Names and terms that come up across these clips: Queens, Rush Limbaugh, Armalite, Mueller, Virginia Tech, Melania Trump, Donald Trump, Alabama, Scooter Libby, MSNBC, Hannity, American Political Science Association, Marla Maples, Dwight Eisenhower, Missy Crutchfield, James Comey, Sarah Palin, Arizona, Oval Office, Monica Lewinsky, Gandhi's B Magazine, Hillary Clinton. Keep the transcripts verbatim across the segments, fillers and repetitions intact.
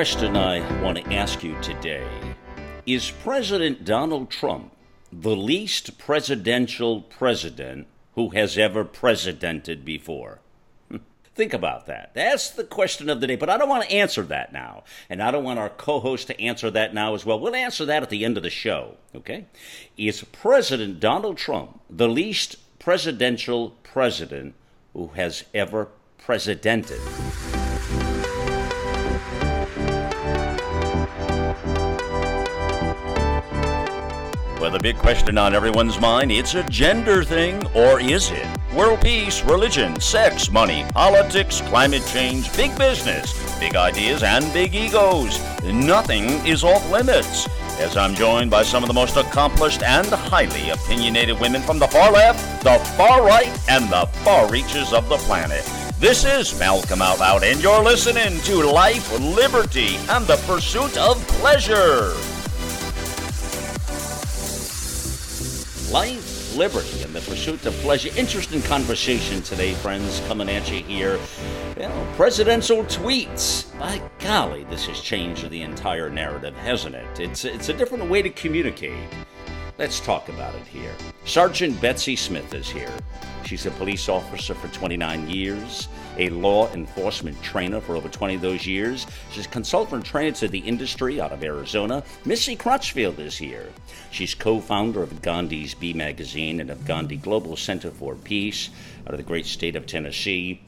question I want to ask you today is: President Donald Trump the least presidential president who has ever presidented before? Think about that. That's the question of the day, but I don't want to answer that now, and I don't want our co-host to answer that now as well. We'll answer that at the end of the show, okay? Is President Donald Trump the least presidential president who has ever presidented? Well, the big question on everyone's mind, it's a gender thing, or is it? World peace, religion, sex, money, politics, climate change, big business, big ideas, and big egos. Nothing is off limits. As I'm joined by some of the most accomplished and highly opinionated women from the far left, the far right, and the far reaches of the planet. This is Malcolm Out Loud, and you're listening to Life, Liberty, and the Pursuit of Pleasure. Life, Liberty, and the Pursuit of Pleasure. Interesting conversation today, friends, coming at you here. You know, presidential tweets. By golly, this has changed the entire narrative, hasn't it? It's, it's a different way to communicate. Let's talk about it here. Sergeant Betsy Smith is here. She's a police officer for twenty-nine years, a law enforcement trainer for over twenty of those years. She's a consultant trainer to the industry out of Arizona. Missy Crutchfield is here. She's co-founder of Gandhi's B Magazine and of Gandhi Global Center for Peace out of the great state of Tennessee.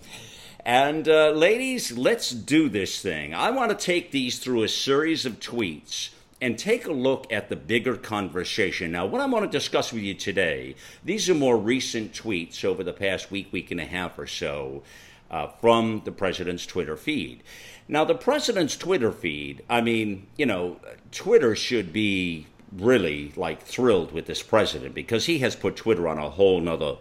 And uh, ladies, let's do this thing. I want to take these through a series of tweets and take a look at the bigger conversation. Now, what I'm going to discuss with you today, these are more recent tweets over the past week, week and a half or so uh, from the president's Twitter feed. Now, the president's Twitter feed, I mean, you know, Twitter should be really, like, thrilled with this president because he has put Twitter on a whole nother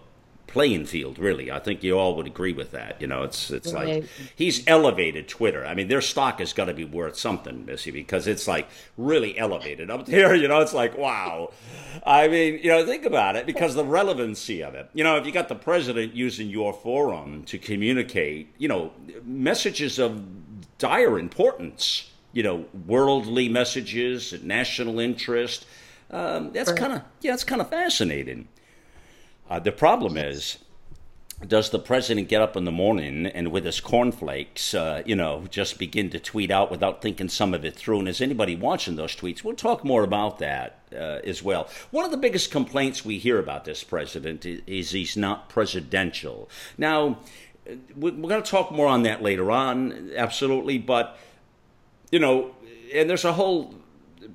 playing field, really. I think you all would agree with that. You know, it's it's right. Like he's elevated Twitter. I mean, their stock has got to be worth something, Missy, because it's like really elevated up there. You know, it's like, wow. I mean, you know, think about it, because the relevancy of it. You know, if you got the president using your forum to communicate, you know, messages of dire importance, you know, worldly messages, national interest, um, that's kind of, yeah, that's kind of fascinating. Uh, the problem is, does the president get up in the morning and with his cornflakes, uh, you know, just begin to tweet out without thinking some of it through? And is anybody watching those tweets? We'll talk more about that uh, as well. One of the biggest complaints we hear about this president is, is he's not presidential. Now, we're going to talk more on that later on, absolutely. But, you know, and there's a whole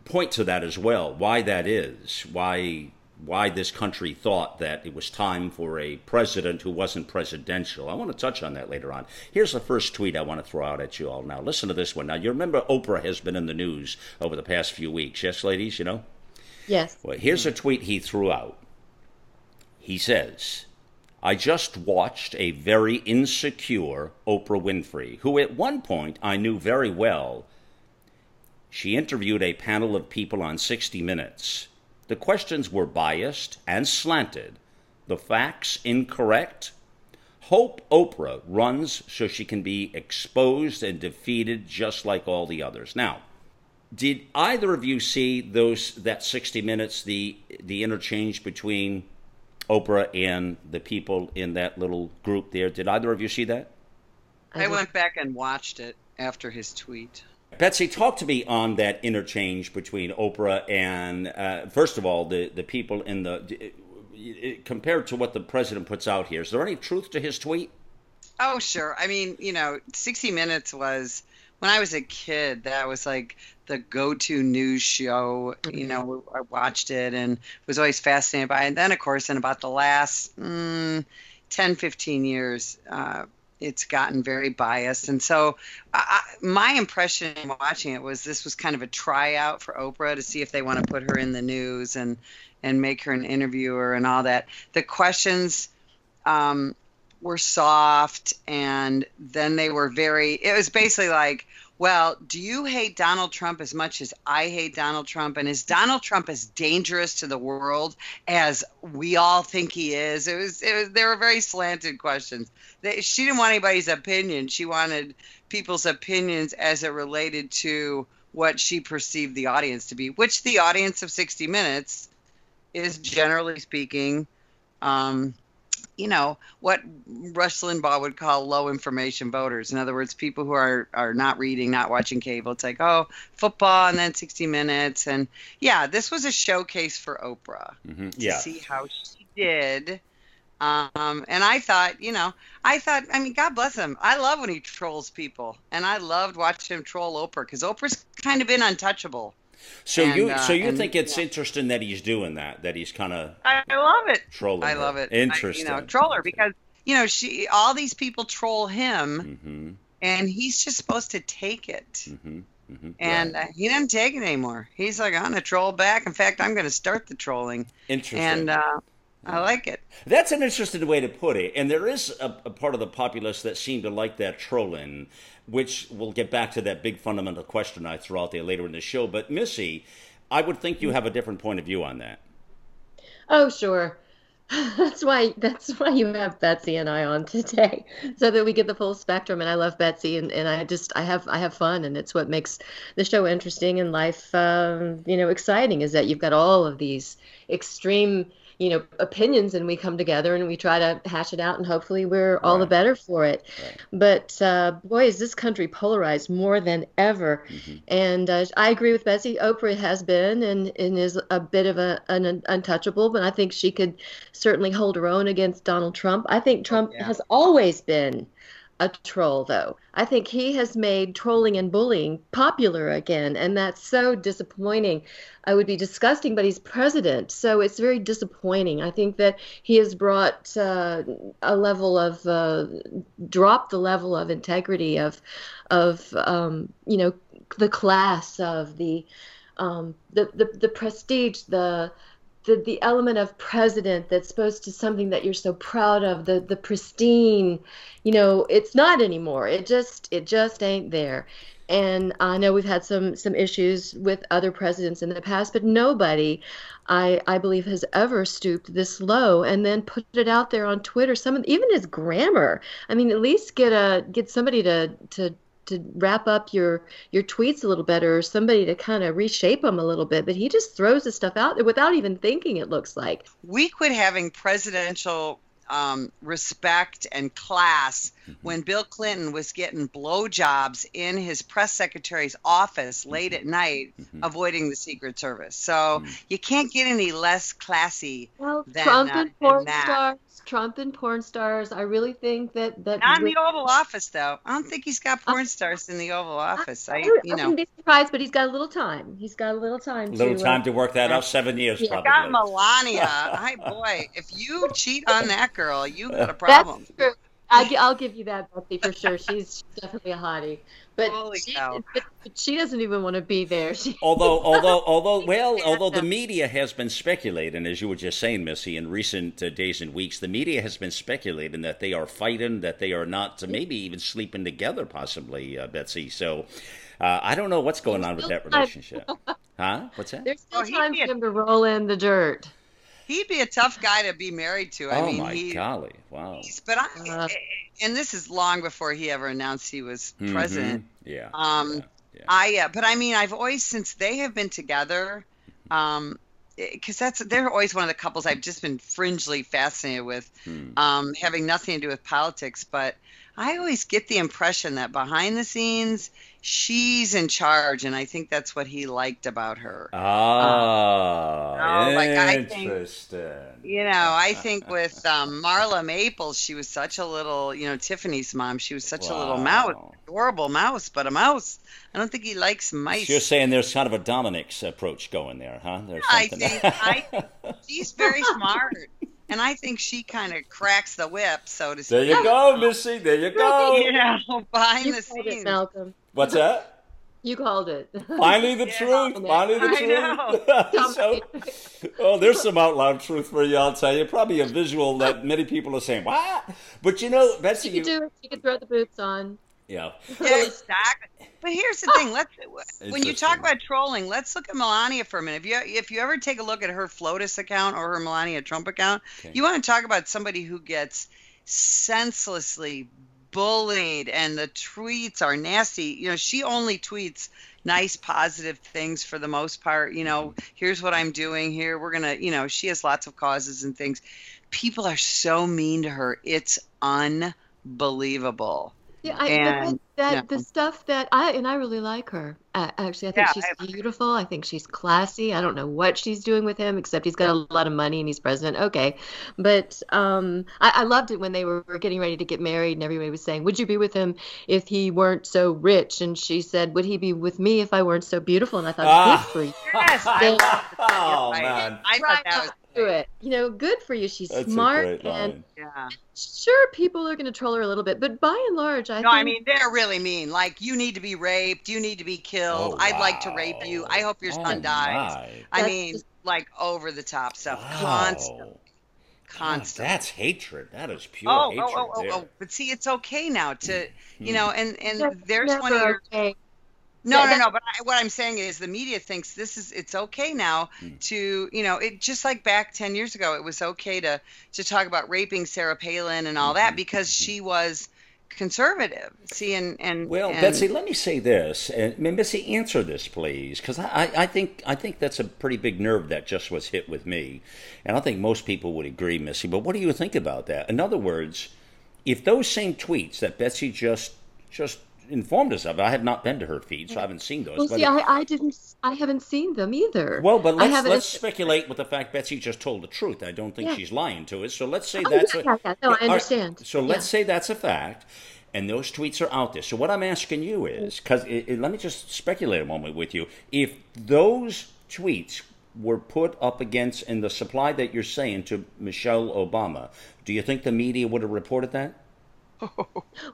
point to that as well, why that is, why... why this country thought that it was time for a president who wasn't presidential. I want to touch on that later on. Here's the first tweet I want to throw out at you all now. Listen to this one. Now, you remember Oprah has been in the news over the past few weeks. Yes, ladies, you know? Yes. Well, here's a tweet he threw out. He says, I just watched a very insecure Oprah Winfrey, who at one point I knew very well. She interviewed a panel of people on sixty minutes. The questions were biased and slanted, the facts incorrect. Hope Oprah runs so she can be exposed and defeated just like all the others. Now, did either of you see those that sixty minutes, the the interchange between Oprah and the people in that little group there? Did either of you see that? I went back and watched it after his tweet. Betsy, talk to me on that interchange between Oprah and, uh, first of all, the, the people in the, compared to what the president puts out here. Is there any truth to his tweet? Oh, sure. I mean, you know, sixty minutes was, when I was a kid, that was like the go-to news show. You know, I watched it and was always fascinated by it. And then, of course, in about the last mm, ten, fifteen years, uh, it's gotten very biased. And so I, my impression watching it was this was kind of a tryout for Oprah to see if they want to put her in the news and, and make her an interviewer and all that. The questions um, were soft, and then they were very, it was basically like, well, do you hate Donald Trump as much as I hate Donald Trump? And is Donald Trump as dangerous to the world as we all think he is? It was, it was they were very slanted questions. They, she didn't want anybody's opinion. She wanted people's opinions as it related to what she perceived the audience to be, which the audience of sixty Minutes is, generally speaking, um, you know, what Rush Limbaugh would call low information voters. In other words, people who are, are not reading, not watching cable. It's like, oh, football and then sixty Minutes. And yeah, this was a showcase for Oprah mm-hmm. to yeah. see how she did. Um, and I thought, you know, I thought, I mean, God bless him. I love when he trolls people. And I loved watching him troll Oprah because Oprah's kind of been untouchable. So and, you, uh, so you and, think it's yeah. interesting that he's doing that? That he's kind of I love it. Trolling. I love her. It. Interesting. I, you know, troll her because you know she. All these people troll him, mm-hmm. and he's just supposed to take it. Mm-hmm. Mm-hmm. And yeah. uh, he doesn't take it anymore. He's like, I'm gonna troll back. In fact, I'm gonna start the trolling. Interesting. And uh, I like it. That's an interesting way to put it. And there is a, a part of the populace that seem to like that trolling, which we'll get back to that big fundamental question I throw out there later in the show. But Missy, I would think you have a different point of view on that. Oh, sure. That's why that's why you have Betsy and I on today, so that we get the full spectrum. And I love Betsy, and, and I just I have I have fun, and it's what makes the show interesting and life um, you know exciting, is that you've got all of these extreme you know, opinions, and we come together and we try to hash it out, and hopefully we're all right. the better for it. Right. But uh, boy, is this country polarized more than ever. Mm-hmm. And uh, I agree with Betsy. Oprah has been and, and is a bit of a, an untouchable, but I think she could certainly hold her own against Donald Trump. I think Trump yeah. has always been a troll, though. I think he has made trolling and bullying popular again, and that's so disappointing. I would be disgusting, but he's president, so it's very disappointing. I think that he has brought uh, a level of uh, dropped the level of integrity of of um, you know the class of the um, the, the the prestige the. The, the element of president that's supposed to something that you're so proud of, the the pristine, you know, it's not anymore. It just it just ain't there. And I know we've had some some issues with other presidents in the past, but nobody, I, I believe, has ever stooped this low and then put it out there on Twitter. Some of, even his grammar. I mean, at least get a get somebody to to. to wrap up your, your tweets a little better, or somebody to kind of reshape them a little bit. But he just throws the stuff out there without even thinking, it looks like. We quit having presidential um, respect and class when Bill Clinton was getting blowjobs in his press secretary's office late at night, mm-hmm. avoiding the Secret Service. So mm-hmm. you can't get any less classy well, than, Trump and uh, porn than that. Stars. Trump and porn stars. I really think that that not in the Oval Office, though. I don't think he's got porn I, stars in the Oval Office. I, I, you know. I wouldn't be surprised, but he's got a little time. He's got a little time. A little to, time uh, to work that uh, up. Seven years, yeah. probably. Got Melania. Hi, boy. If you cheat on that girl, you got a problem. That's true. I, I'll give you that, Betsy, for sure. She's definitely a hottie, but she, but she doesn't even want to be there. She, although, although, although, well, although the media has been speculating, as you were just saying, Missy, in recent uh, days and weeks, the media has been speculating that they are fighting, that they are not, uh, maybe even sleeping together, possibly, uh, Betsy. So, uh, I don't know what's going on with that relationship, huh? What's that? There's still oh, time for him to roll in the dirt. He'd be a tough guy to be married to. I oh mean, my he, golly, wow! But I, uh, and this is long before he ever announced he was mm-hmm. president. Yeah. Um. Yeah, yeah. I. Uh, but I mean, I've always since they have been together, um, because that's they're always one of the couples I've just been fringely fascinated with, mm. um, having nothing to do with politics. But I always get the impression that behind the scenes, she's in charge, and I think that's what he liked about her. Oh, um, you know, interesting. Like I think, you know, I think with um, Marla Maples, she was such a little, you know, Tiffany's mom, she was such wow. a little mouse, adorable mouse, but a mouse. I don't think he likes mice. So you're saying there's kind of a Dominic's approach going there, huh? There's I, think, I think she's very smart. And I think she kind of cracks the whip, so to speak. There you go, Missy. There you go. You know, behind you the scenes. It, Malcolm. What's that? You called it. Finally the yeah. truth. Finally the I truth. so, oh, there's some out loud truth for you, I'll tell you. Probably a visual that many people are saying, what? But you know, Betsy, you, you do it. You can throw the boots on. Yeah. yeah exactly. But here's the thing. Let's when you talk about trolling, let's look at Melania for a minute. If you if you ever take a look at her FLOTUS account or her Melania Trump account, okay. you want to talk about somebody who gets senselessly bullied and the tweets are nasty. You know, she only tweets nice, positive things for the most part. You know, mm-hmm. here's what I'm doing here. We're going to, you know, she has lots of causes and things. People are so mean to her. It's unbelievable. Yeah, I, and, that yeah. the stuff that I and I really like her. Uh, actually, I think yeah, she's I, beautiful. I think she's classy. I don't know what she's doing with him, except he's got a lot of money and he's president. Okay, but um, I, I loved it when they were getting ready to get married, and everybody was saying, "Would you be with him if he weren't so rich?" And she said, "Would he be with me if I weren't so beautiful?" And I thought, ah. "Good for you." Yes, I love that. Oh man, I thought that was. It. You know, good for you. She's That's smart, and yeah. sure, people are going to troll her a little bit, but by and large, I no, think... I mean, they're really mean. Like, you need to be raped. You need to be killed. Oh, I'd wow. like to rape you. I hope your son oh, dies. My. I That's mean, just... like, over-the-top stuff. Wow. Constant. Constant. God, that's hatred. That is pure oh, hatred. Oh, oh, oh, oh, but see, it's okay now to, you know, and, and that's there's one of your... Okay. No, no, no. But I, what I'm saying is the media thinks this is it's okay now to, you know, it just like back ten years ago, it was okay to to talk about raping Sarah Palin and all that because she was conservative. See, and, and well, and, Betsy, let me say this. And Missy, answer this, please, because I, I think I think that's a pretty big nerve that just was hit with me. And I think most people would agree, Missy. But what do you think about that? In other words, if those same tweets that Betsy just just informed us of. I have not been to her feed, so I haven't seen those. Well, see, I, I didn't. I haven't seen them either. Well, but let's, let's speculate with the fact Betsy just told the truth. I don't think yeah. she's lying to us. So let's say oh, that's. Yeah, a, yeah. No, I understand. Right, so yeah. let's say that's a fact, and those tweets are out there. So what I'm asking you is, because let me just speculate a moment with you. If those tweets were put up against in the supply that you're saying to Michelle Obama, do you think the media would have reported that?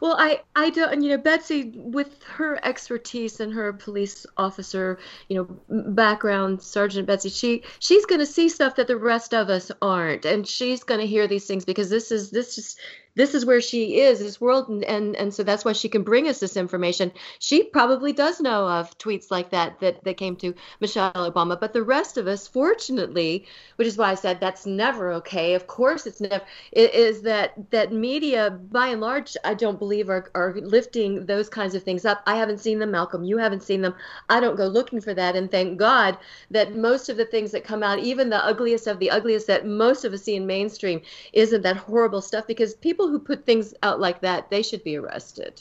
Well, I, I don't, you know, Betsy, with her expertise and her police officer, you know, background, Sergeant Betsy, she she's going to see stuff that the rest of us aren't. And she's going to hear these things because this is this just this is where she is, this world. And, and, and so that's why she can bring us this information. She probably does know of tweets like that, that that came to Michelle Obama. But the rest of us, fortunately, which is why I said that's never okay. Of course, it's never it is that that media, by and large, I don't believe are, are lifting those kinds of things up. I haven't seen them, Malcolm. You haven't seen them. I don't go looking for that. And thank God that most of the things that come out, even the ugliest of the ugliest that most of us see in mainstream, isn't that horrible stuff, because people who put things out like that, they should be arrested.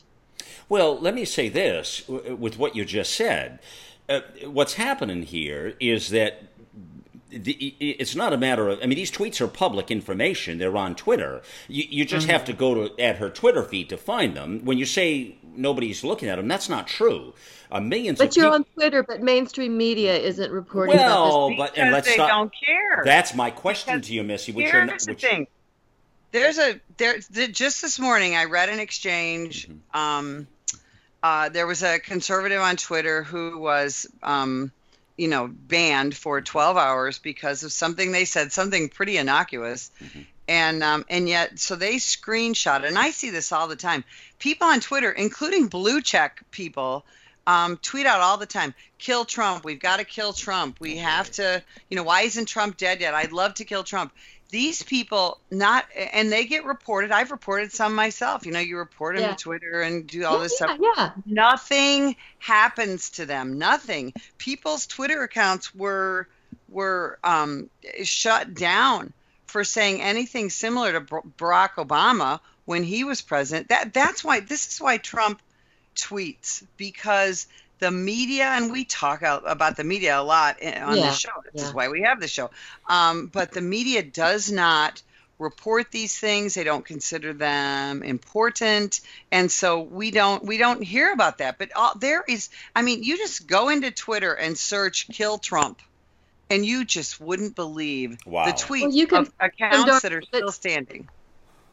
Well, let me say this with what you just said. Uh, what's happening here is that the, it's not a matter of, I mean, these tweets are public information. They're on Twitter. You, you just mm-hmm. have to go to at her Twitter feed to find them. When you say nobody's looking at them, that's not true. Uh, millions but of you're people, on Twitter, but mainstream media isn't reporting well, about this. Well, but and let's they stop. don't care. That's my question because to you, Missy. Which here's are, which, the thing. There's a there just this morning I read an exchange. Mm-hmm. Um, uh, there was a conservative on Twitter who was, um, you know, banned for twelve hours because of something they said, something pretty innocuous. Mm-hmm. And um, and yet so they screenshot. And I see this all the time. People on Twitter, including blue check people, Um, tweet out all the time, kill Trump. We've got to kill Trump. We have to, you know, why isn't Trump dead yet? I'd love to kill Trump. These people not, and they get reported. I've reported some myself. You know, you report them yeah. to Twitter and do all yeah, this stuff. Yeah, yeah. Nothing happens to them. Nothing. People's Twitter accounts were, were um, shut down for saying anything similar to Barack Obama when he was president. That That's why, this is why Trump tweets, because the media, and we talk about the media a lot on yeah, the show. This yeah. is why we have the show. Um, but the media does not report these things. They don't consider them important, and so we don't we don't hear about that. But all, there is, I mean, you just go into Twitter and search "kill Trump," and you just wouldn't believe wow. the tweets well, you can, of accounts that are still standing.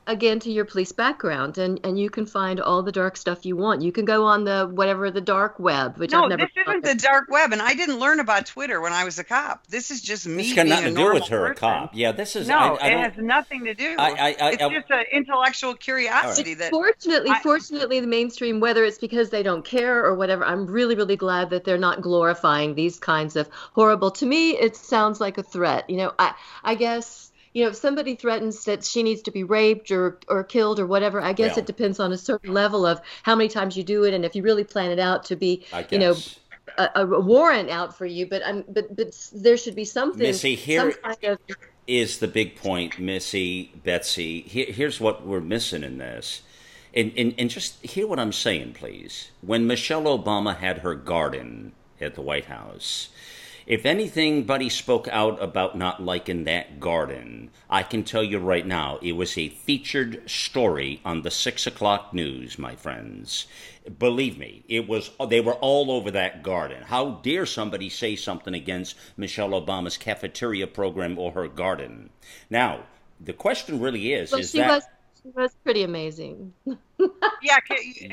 again to your police background, and, and you can find all the dark stuff you want. You can go on the whatever the dark web, which no, I've never. No, this isn't the dark web, and I didn't learn about Twitter when I was a cop. This is just me. It's got nothing to do with her, a cop. Yeah, this is. No, I, I it has nothing to do. I, I, I, it's I, just an intellectual curiosity right. that. Fortunately, I, fortunately, the mainstream, whether it's because they don't care or whatever, I'm really, really glad that they're not glorifying these kinds of horrible. To me, it sounds like a threat. You know, I, I guess. You know, if somebody threatens that she needs to be raped or, or killed or whatever, I guess yeah. it depends on a certain level of how many times you do it. And if you really plan it out to be, I guess. you know, a, a warrant out for you. But um, but but there should be something. Missy, here some kind of- is the big point, Missy, Betsy. Here, here's what we're missing in this. And, and, and just hear what I'm saying, please. When Michelle Obama had her garden at the White House, if anything, Buddy spoke out about not liking that garden, I can tell you right now, it was a featured story on the six o'clock news, my friends. Believe me, it was. They were all over that garden. How dare somebody say something against Michelle Obama's cafeteria program or her garden? Now, the question really is, well, is she that... Was, she was pretty amazing. Yeah,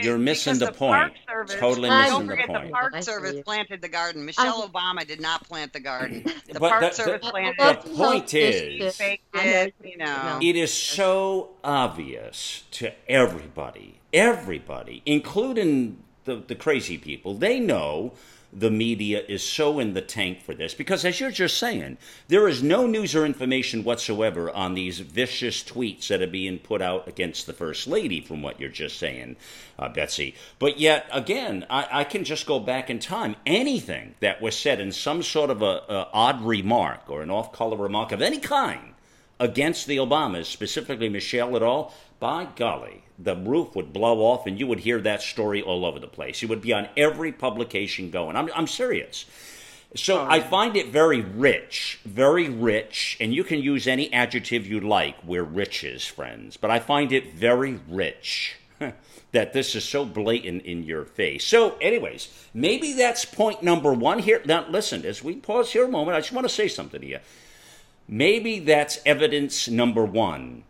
you're missing the, the point. Service, totally missing don't forget the point. The Park Service planted the garden. Michelle I, Obama did not plant the garden. The Park the, Service the, planted the, the point is, it, it, you know. It is so obvious to everybody, everybody, including the, the crazy people. They know the media is so in the tank for this because, as you're just saying, there is no news or information whatsoever on these vicious tweets that are being put out against the First Lady, from what you're just saying, uh, Betsy. But yet, again, I, I can just go back in time. Anything that was said in some sort of a, a odd remark or an off-color remark of any kind against the Obamas, specifically Michelle at all, by golly, the roof would blow off and you would hear that story all over the place. It would be on every publication going. I'm I'm serious. So oh, I find it very rich, very rich, and you can use any adjective you like. We're riches, friends. But I find it very rich that this is so blatant in your face. So anyways, maybe that's point number one here. Now, listen, as we pause here a moment, I just want to say something to you. Maybe that's evidence number one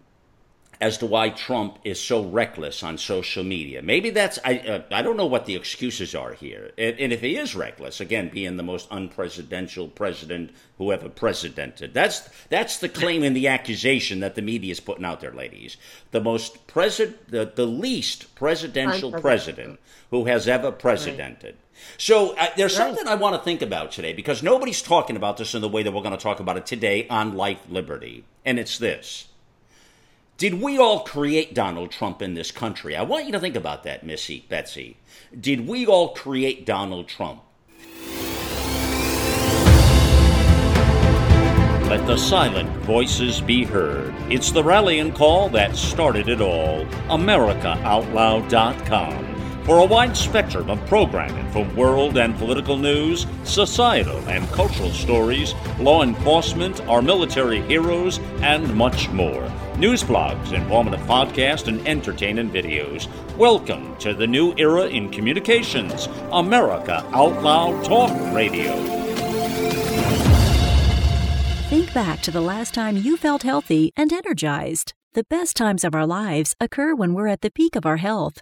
as to why Trump is so reckless on social media. Maybe that's, I uh, I don't know what the excuses are here. And, and if he is reckless, again, being the most unpresidential president who ever presidented, that's that's the claim and the accusation that the media is putting out there, ladies. The most president, the, the least presidential president who has ever presidented. Right. So uh, there's right. something I want to think about today because nobody's talking about this in the way that we're going to talk about it today on Life, Liberty. And it's this. Did we all create Donald Trump in this country? I want you to think about that, Missy, Betsy. Did we all create Donald Trump? Let the silent voices be heard. It's the rallying call that started it all. America Out Loud dot com. For a wide spectrum of programming from world and political news, societal and cultural stories, law enforcement, our military heroes, and much more. News blogs, informative podcasts, and entertaining videos. Welcome to the new era in communications, America Out Loud Talk Radio. Think back to the last time you felt healthy and energized. The best times of our lives occur when we're at the peak of our health,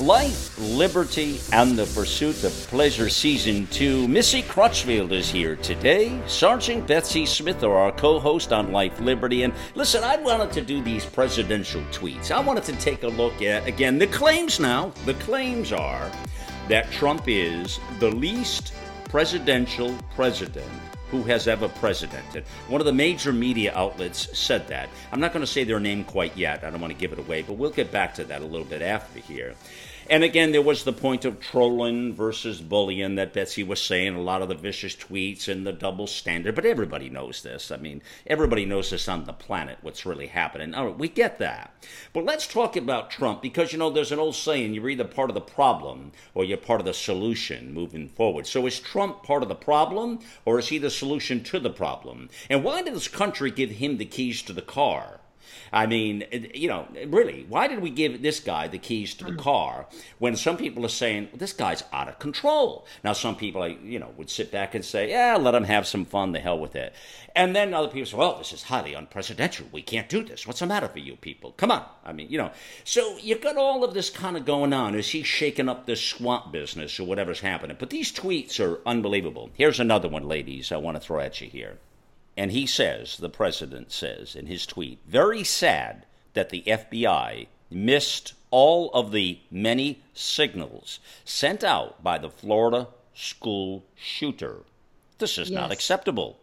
Life, Liberty, and the Pursuit of Pleasure Season two. Missy Crutchfield is here today. Sergeant Betsy Smith are our co-host on Life, Liberty. And listen, I wanted to do these presidential tweets. I wanted to take a look at, again, the claims now. The claims are that Trump is the least presidential president who has ever presidented. One of the major media outlets said that. I'm not going to say their name quite yet. I don't want to give it away, but we'll get back to that a little bit after here. And again, there was the point of trolling versus bullying that Betsy was saying, a lot of the vicious tweets and the double standard. But everybody knows this. I mean, everybody knows this on the planet, what's really happening. All right, we get that. But let's talk about Trump because, you know, there's an old saying, you're either part of the problem or you're part of the solution moving forward. So is Trump part of the problem or is he the solution to the problem? And why did this country give him the keys to the car? I mean, you know, really, why did we give this guy the keys to the car when some people are saying, this guy's out of control? Now, some people, you know, would sit back and say, yeah, let him have some fun, the hell with it. And then other people say, well, this is highly unprecedented. We can't do this. What's the matter for you people? Come on. I mean, you know, so you got all of this kind of going on. Is he shaking up this swamp business or whatever's happening? But these tweets are unbelievable. Here's another one, ladies, I want to throw at you here. And he says, the president says in his tweet, very sad that the F B I missed all of the many signals sent out by the Florida school shooter. This is yes. not acceptable.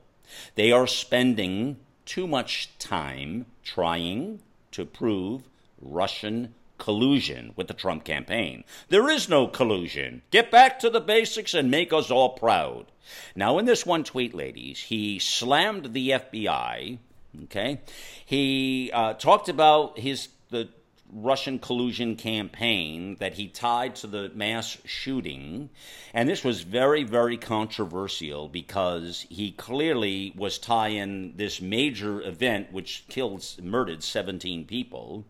They are spending too much time trying to prove Russian collusion with the Trump campaign. There is no collusion. Get back to the basics and make us all proud. Now, in this one tweet, ladies, he slammed the F B I, okay? He uh, talked about his the Russian collusion campaign that he tied to the mass shooting, and this was very, very controversial because he clearly was tying this major event, which killed, murdered seventeen people,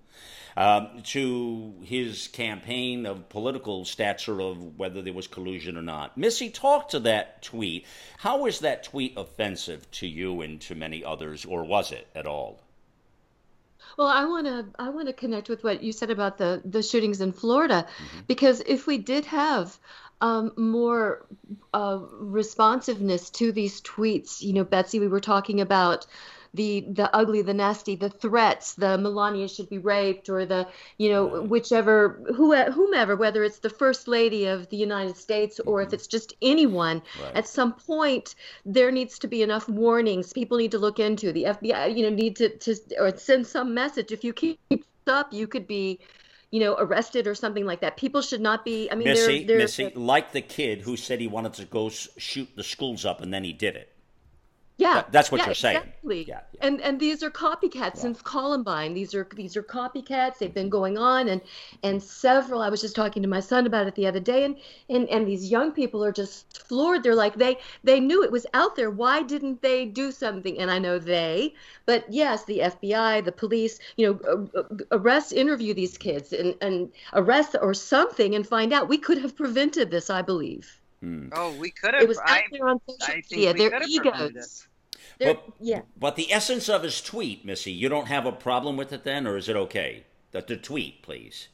Um, to his campaign of political stature of whether there was collusion or not. Missy, talk to that tweet. How is that tweet offensive to you and to many others, or was it at all? Well, I want to I want to connect with what you said about the, the shootings in Florida, mm-hmm. because if we did have um, more uh, responsiveness to these tweets, you know, Betsy, we were talking about The, the ugly, the nasty, the threats, the Melania should be raped, or the, you know, whichever, who, whomever, whether it's the First Lady of the United States or mm-hmm. if it's just anyone, right. at some point, there needs to be enough warnings. People need to look into the F B I, you know, need to, to or send some message. If you keep up, you could be, you know, arrested or something like that. People should not be, I mean, Missy, they're, they're, Missy, they're, like the kid who said he wanted to go shoot the schools up and then he did it. Yeah, that's what yeah, you're saying. Exactly. Yeah, yeah. And and these are copycats yeah. since Columbine. These are these are copycats. They've been going on, and and several. I was just talking to my son about it the other day, and and, and these young people are just floored. They're like they they knew it was out there. Why didn't they do something? And I know they, but yes, the F B I, the police, you know, arrest, interview these kids, and and arrest or something, and find out. We could have prevented this, I believe. Oh, we could have. It was out there on social media. Their egos. But, yeah. but the essence of his tweet, Missy, you don't have a problem with it then, or is it okay? The, the tweet, please.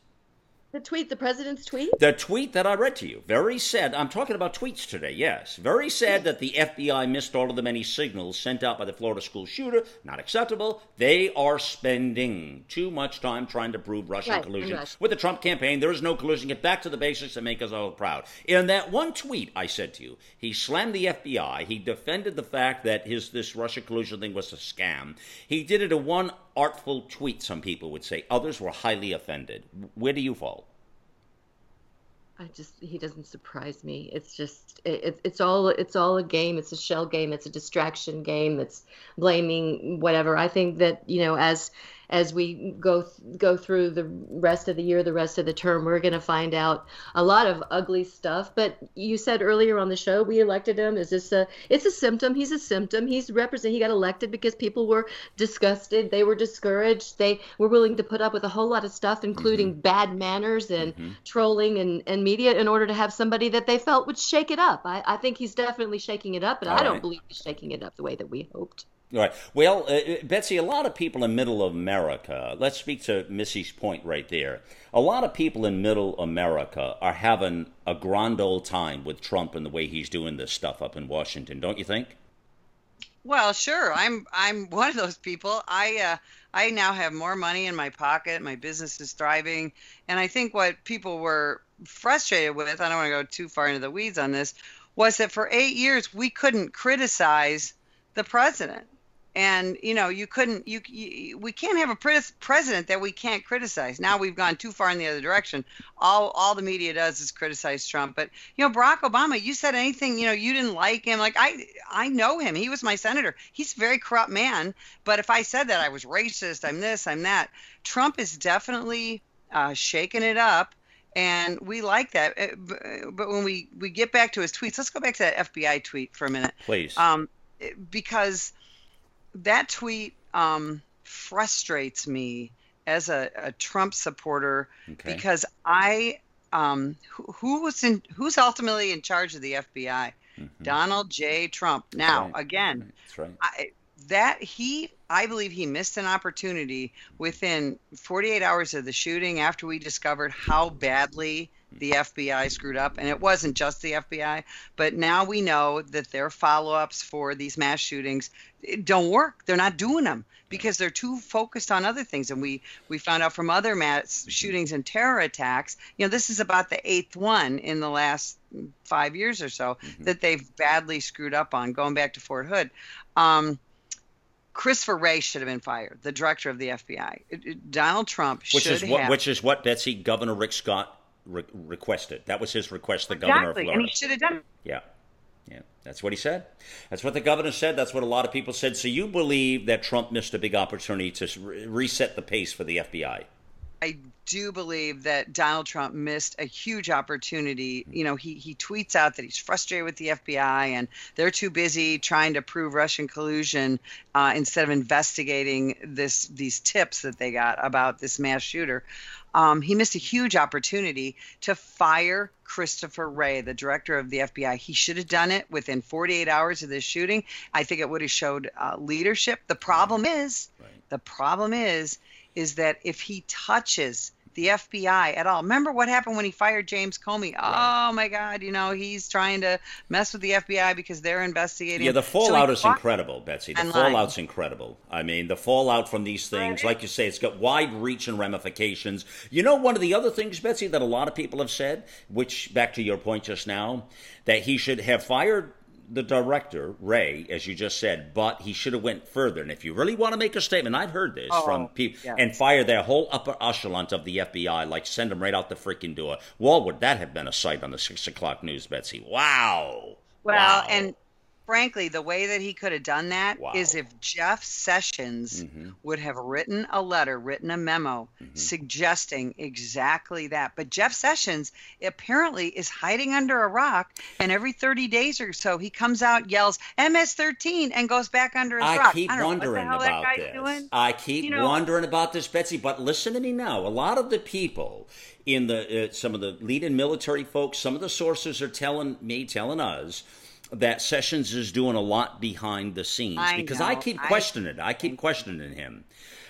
The tweet, the president's tweet? The tweet that I read to you. Very sad. I'm talking about tweets today, yes. Very sad that the F B I missed all of the many signals sent out by the Florida school shooter. Not acceptable. They are spending too much time trying to prove Russian right, collusion. Russia. With the Trump campaign, there is no collusion. Get back to the basics and make us all proud. In that one tweet, I said to you, he slammed the F B I. He defended the fact that his this Russia collusion thing was a scam. He did it in one artful tweet, some people would say. Others were highly offended. Where do you fall? I just, he doesn't surprise me. It's just, it, it's all, it's all a game. It's a shell game. It's a distraction game. It's blaming whatever. I think that, you know, as, as we go, go through the rest of the year, the rest of the term, we're going to find out a lot of ugly stuff. But you said earlier on the show, we elected him. Is this a, it's a symptom. He's a symptom. He's represent. He got elected because people were disgusted. They were discouraged. They were willing to put up with a whole lot of stuff, including mm-hmm. bad manners and mm-hmm. trolling and, and media. media in order to have somebody that they felt would shake it up. I, I think he's definitely shaking it up, but All I right. don't believe he's shaking it up the way that we hoped. All right. Well, uh, Betsy, a lot of people in middle America, let's speak to Missy's point right there. A lot of people in middle America are having a grand old time with Trump and the way he's doing this stuff up in Washington, don't you think? Well, sure. I'm I'm one of those people. I uh, I now have more money in my pocket. My business is thriving. And I think what people were frustrated with, I don't want to go too far into the weeds on this, was that for eight years we couldn't criticize the president. And, you know, you couldn't, you, you we can't have a president that we can't criticize. Now we've gone too far in the other direction. All all the media does is criticize Trump. But, you know, Barack Obama, you said anything, you know, you didn't like him. Like, I, I know him. He was my senator. He's a very corrupt man. But if I said that I was racist, I'm this, I'm that. Trump is definitely uh, shaking it up. And we like that. But when we, we get back to his tweets, let's go back to that F B I tweet for a minute. Please. Um, because... that tweet um, frustrates me as a, a Trump supporter, okay. because I um, who, who was in who's ultimately in charge of the F B I, mm-hmm. Donald J. Trump. Now right. again, That's right. I, that he I believe he missed an opportunity within forty-eight hours of the shooting after we discovered how badly the F B I screwed up. And it wasn't just the F B I, but now we know that their follow-ups for these mass shootings don't work. They're not doing them because they're too focused on other things. And we, we found out from other mass shootings and terror attacks, you know, this is about the eighth one in the last five years or so mm-hmm. that they've badly screwed up on, going back to Fort Hood. Um, Christopher Wray should have been fired, the director of the F B I. Donald Trump which should is what, have. Which is what Betsy, Governor Rick Scott, Re- requested. That was his request, the exactly. governor of Florida. And he should have done it. Yeah. Yeah. That's what he said. That's what the governor said. That's what a lot of people said. So you believe that Trump missed a big opportunity to re- reset the pace for the F B I? I do believe that Donald Trump missed a huge opportunity. You know, he, he tweets out that he's frustrated with the F B I and they're too busy trying to prove Russian collusion uh, instead of investigating this these tips that they got about this mass shooter. Um, he missed a huge opportunity to fire Christopher Wray, the director of the F B I. He should have done it within forty-eight hours of this shooting. I think it would have showed uh, leadership. The problem is, right. the problem is, is that if he touches the F B I at all, remember what happened when he fired James Comey? Right. Oh my God, you know, he's trying to mess with the F B I because they're investigating. Yeah, the fallout so is incredible, Betsy. The fallout's lying. incredible. I mean, the fallout from these things, right. like you say, it's got wide reach and ramifications. You know, one of the other things, Betsy, that a lot of people have said, which back to your point just now, that he should have fired the director, Wray, as you just said, but he should have went further. And if you really want to make a statement, I've heard this oh, from people, yeah. and fire their whole upper echelon of the F B I, like send them right out the freaking door. Well, would that have been a sight on the six o'clock news, Betsy? Wow. Well, wow. and frankly, the way that he could have done that wow. is if Jeff Sessions mm-hmm. would have written a letter, written a memo, mm-hmm. suggesting exactly that. But Jeff Sessions apparently is hiding under a rock, and every thirty days or so, he comes out, yells, M S thirteen, and goes back under his I rock. Keep I keep wondering know, about this. Doing? I keep you know, wondering about this, Betsy. But listen to me now. A lot of the people in the uh, some of the leading military folks, some of the sources are telling me, telling us, that Sessions is doing a lot behind the scenes I because know. I keep questioning I, it. I keep questioning him.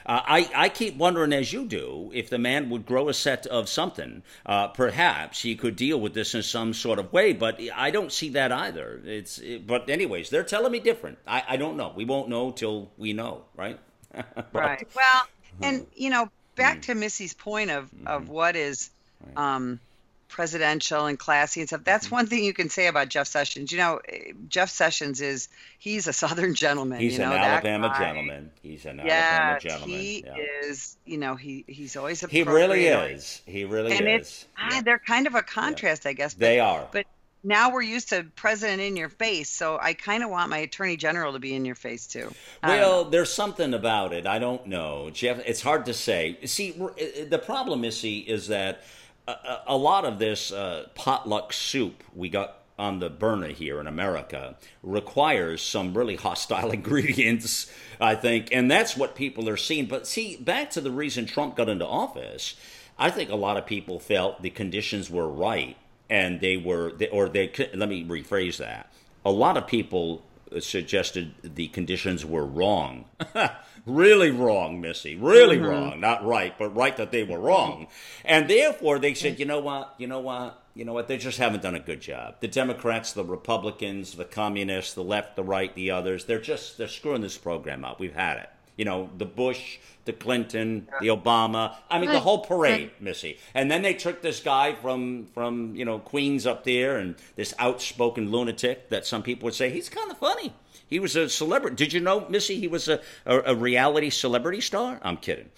Uh, I, I keep wondering, as you do, if the man would grow a set of something. Uh, perhaps he could deal with this in some sort of way, but I don't see that either. It's it, but anyways, they're telling me different. I, I don't know. We won't know till we know, right? but, right. Well, and, you know, back mm-hmm. to Missy's point of, mm-hmm. of what is right. – um, presidential and classy and stuff. That's one thing you can say about Jeff Sessions. You know, Jeff Sessions is, he's a Southern gentleman. He's you know, an Alabama guy. gentleman. He's an yeah, Alabama gentleman. He yeah, he is, you know, he, he's always a He really is. He really and is. Yeah. Ah, they're kind of a contrast, yeah. I guess. But, they are. But now we're used to president in your face, so I kind of want my attorney general to be in your face, too. Well, there's something about it. I don't know, Jeff. It's hard to say. See, the problem, Missy, is that A, a lot of this uh, potluck soup we got on the burner here in America requires some really hostile ingredients, I think, and that's what people are seeing. But see, back to the reason Trump got into office, I think a lot of people felt the conditions were right, and they were, they, or they could, let me rephrase that. A lot of people suggested the conditions were wrong. Really wrong, Missy. Really mm-hmm. wrong. Not right, but right that they were wrong. And therefore, they said, you know what? You know what? You know what? They just haven't done a good job. The Democrats, the Republicans, the communists, the left, the right, the others, they're just, they're screwing this program up. We've had it. You know, the Bush, the Clinton, the Obama. I mean, the whole parade, Missy. And then they took this guy from, from you know, Queens up there, and this outspoken lunatic that some people would say, he's kind of funny. He was a celebrity. Did you know, Missy, he was a, a, a reality celebrity star? I'm kidding.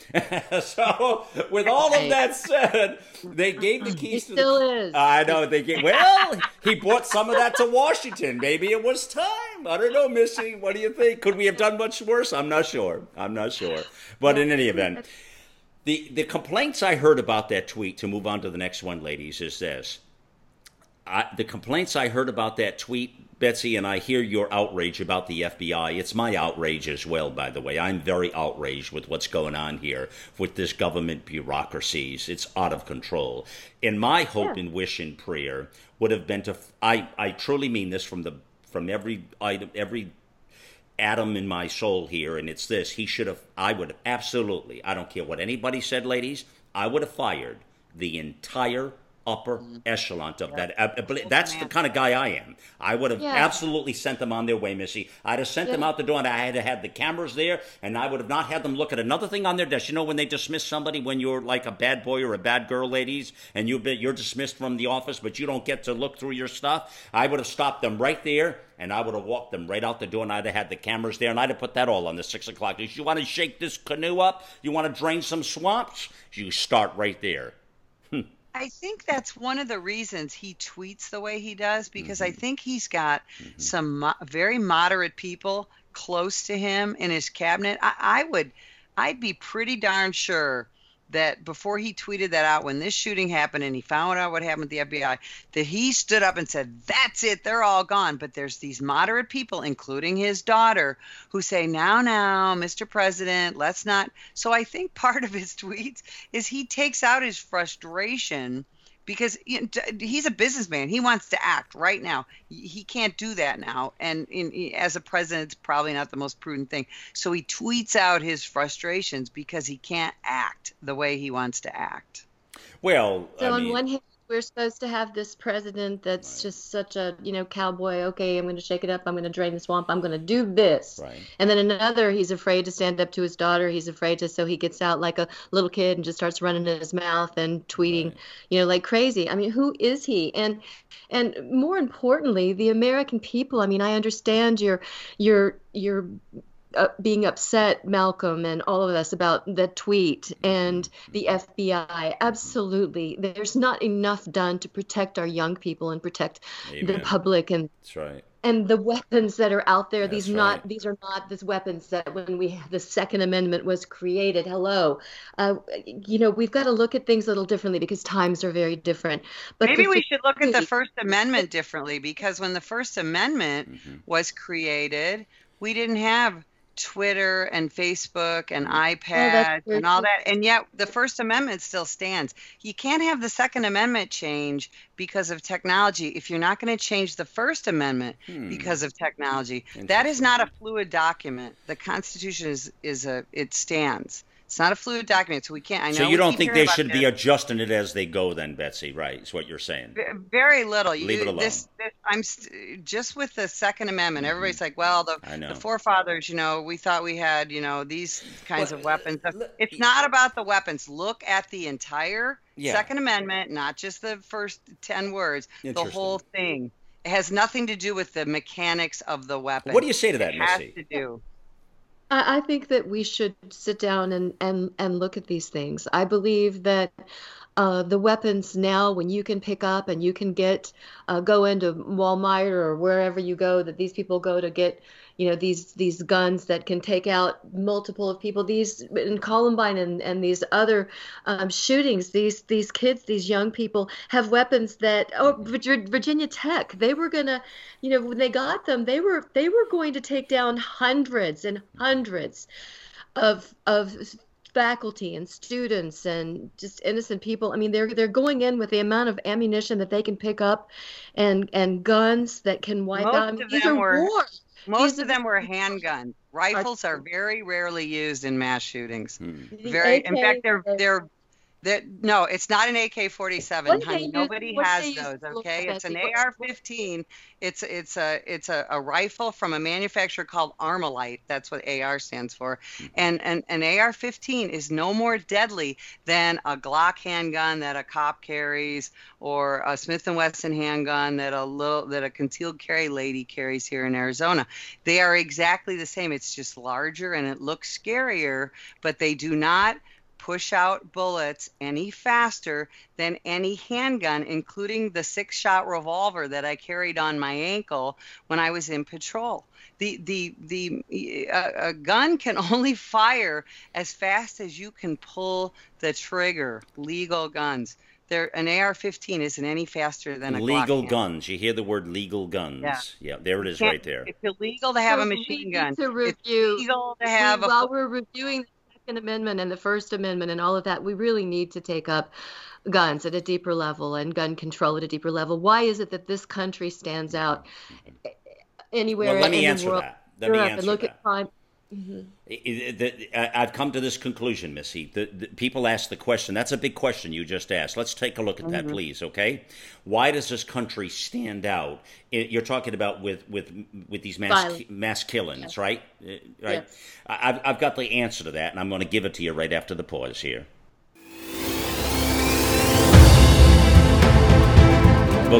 So, with all of that said, they gave the keys he to still the, is. I know. They gave, well, he brought some of that to Washington. Maybe it was time. I don't know, Missy. What do you think? Could we have done much worse? I'm not sure. I'm not sure. But in any event, the, the complaints I heard about that tweet, to move on to the next one, ladies, is this. I, the complaints I heard about that tweet, Betsy, and I hear your outrage about the F B I. It's my outrage as well, by the way. I'm very outraged with what's going on here with this government bureaucracies. It's out of control. And my hope yeah. and wish and prayer would have been to I, I truly mean this from the from every item, every atom in my soul here, and it's this. He should have I would have absolutely, I don't care what anybody said, ladies, I would have fired the entire upper mm-hmm. echelon of yeah. that. That's the kind of guy I am. I would have yeah. absolutely sent them on their way, Missy. I'd have sent yeah. them out the door, and I had to have the cameras there, and I would have not had them look at another thing on their desk. You know, when they dismiss somebody when you're like a bad boy or a bad girl, ladies, and you've been, you're dismissed from the office, but you don't get to look through your stuff, I would have stopped them right there, and I would have walked them right out the door, and I'd have had the cameras there, and I'd have put that all on the six o'clock. If you want to shake this canoe up, you want to drain some swamps, you start right there. I think that's one of the reasons he tweets the way he does, because mm-hmm. I think he's got mm-hmm. some mo- very moderate people close to him in his cabinet. I, I would, I'd be pretty darn sure that before he tweeted that out, when this shooting happened and he found out what happened at the F B I, that he stood up and said, that's it, they're all gone. But there's these moderate people, including his daughter, who say, now, now, Mister President, let's not. So I think part of his tweets is he takes out his frustration because he's a businessman. He wants to act right now. He can't do that now. And in, as a president, it's probably not the most prudent thing. So he tweets out his frustrations because he can't act the way he wants to act. Well, so I mean, on one hand, we're supposed to have this president that's right. just such a, you know, cowboy. Okay, I'm going to shake it up. I'm going to drain the swamp. I'm going to do this. Right. And then another, he's afraid to stand up to his daughter. He's afraid to, so he gets out like a little kid and just starts running in his mouth and tweeting, right. you know, like crazy. I mean, who is he? And and more importantly, the American people. I mean, I understand your your your. Uh, being upset, Malcolm, and all of us about the tweet and the F B I. Absolutely. There's not enough done to protect our young people and protect Amen. The public. And that's right. And the weapons that are out there, That's these not right. these are not the weapons that when we the Second Amendment was created. Hello, uh, you know we've got to look at things a little differently because times are very different. But maybe we should look at the First Amendment differently because when the First Amendment mm-hmm. was created, we didn't have Twitter and Facebook and iPad oh, and all that. And yet the First Amendment still stands. You can't have the Second Amendment change because of technology if you're not going to change the First Amendment hmm. because of technology. That is not a fluid document. The Constitution is, is a, it stands. It's not a fluid document, so we can't. I know. So you don't think they should be adjusting it as they go, then, Betsy? Right? Is what you're saying? Very little. You, Leave it alone. This, this, I'm st- just with the Second Amendment. Mm-hmm. Everybody's like, "Well, the, the forefathers, you know, we thought we had, you know, these kinds well, of weapons." It's not about the weapons. Look at the entire yeah. Second Amendment, not just the first ten words. The whole thing. It has nothing to do with the mechanics of the weapon. What do you say to that, it has Missy? To do. I think that we should sit down and, and, and look at these things. I believe that uh, the weapons now, when you can pick up and you can get, uh, go into Walmart or wherever you go, that these people go to get, you know, these these guns that can take out multiple of people. These in Columbine and, and these other um, shootings, these these kids, these young people have weapons that oh, Virginia Tech, they were gonna, you know, when they got them, they were they were going to take down hundreds and hundreds of of. faculty and students and just innocent people. I mean, they're they're going in with the amount of ammunition that they can pick up and and guns that can wipe most out. I mean, these are were, wars. Most these of them were handguns. Rifles are, are very rarely used in mass shootings. Hmm. Very, A K, in fact, they're they're That, no, it's not an A K forty-seven, honey. Nobody has those, okay? It's an A R fifteen. It's it's a it's a, a rifle from a manufacturer called Armalite. That's what A R stands for. And an an A R fifteen is no more deadly than a Glock handgun that a cop carries, or a Smith and Wesson handgun that a little that a concealed carry lady carries here in Arizona. They are exactly the same. It's just larger and it looks scarier, but they do not push out bullets any faster than any handgun, including the six-shot revolver that I carried on my ankle when I was in patrol. The the the a, a gun can only fire as fast as you can pull the trigger. Legal guns. They're, an A R fifteen isn't any faster than a legal Glock guns. You hear the word legal guns. Yeah, yeah, there it is right there. It's illegal to have so a machine gun. To review, it's illegal to have we, a, while we're reviewing the Second Amendment and the First Amendment and all of that, we really need to take up guns at a deeper level and gun control at a deeper level. Why is it that this country stands out anywhere well, let in me the answer world? That. Let Europe me answer and look that. At crime. Mm-hmm. I've come to this conclusion, Missy. The, the, people ask the question. That's a big question you just asked. Let's take a look at mm-hmm. that, please, okay? Why does this country stand out? You're talking about with with, with these mass, mass killings, yeah. right? Right. Yes. I've, I've got the answer to that, and I'm going to give it to you right after the pause here. The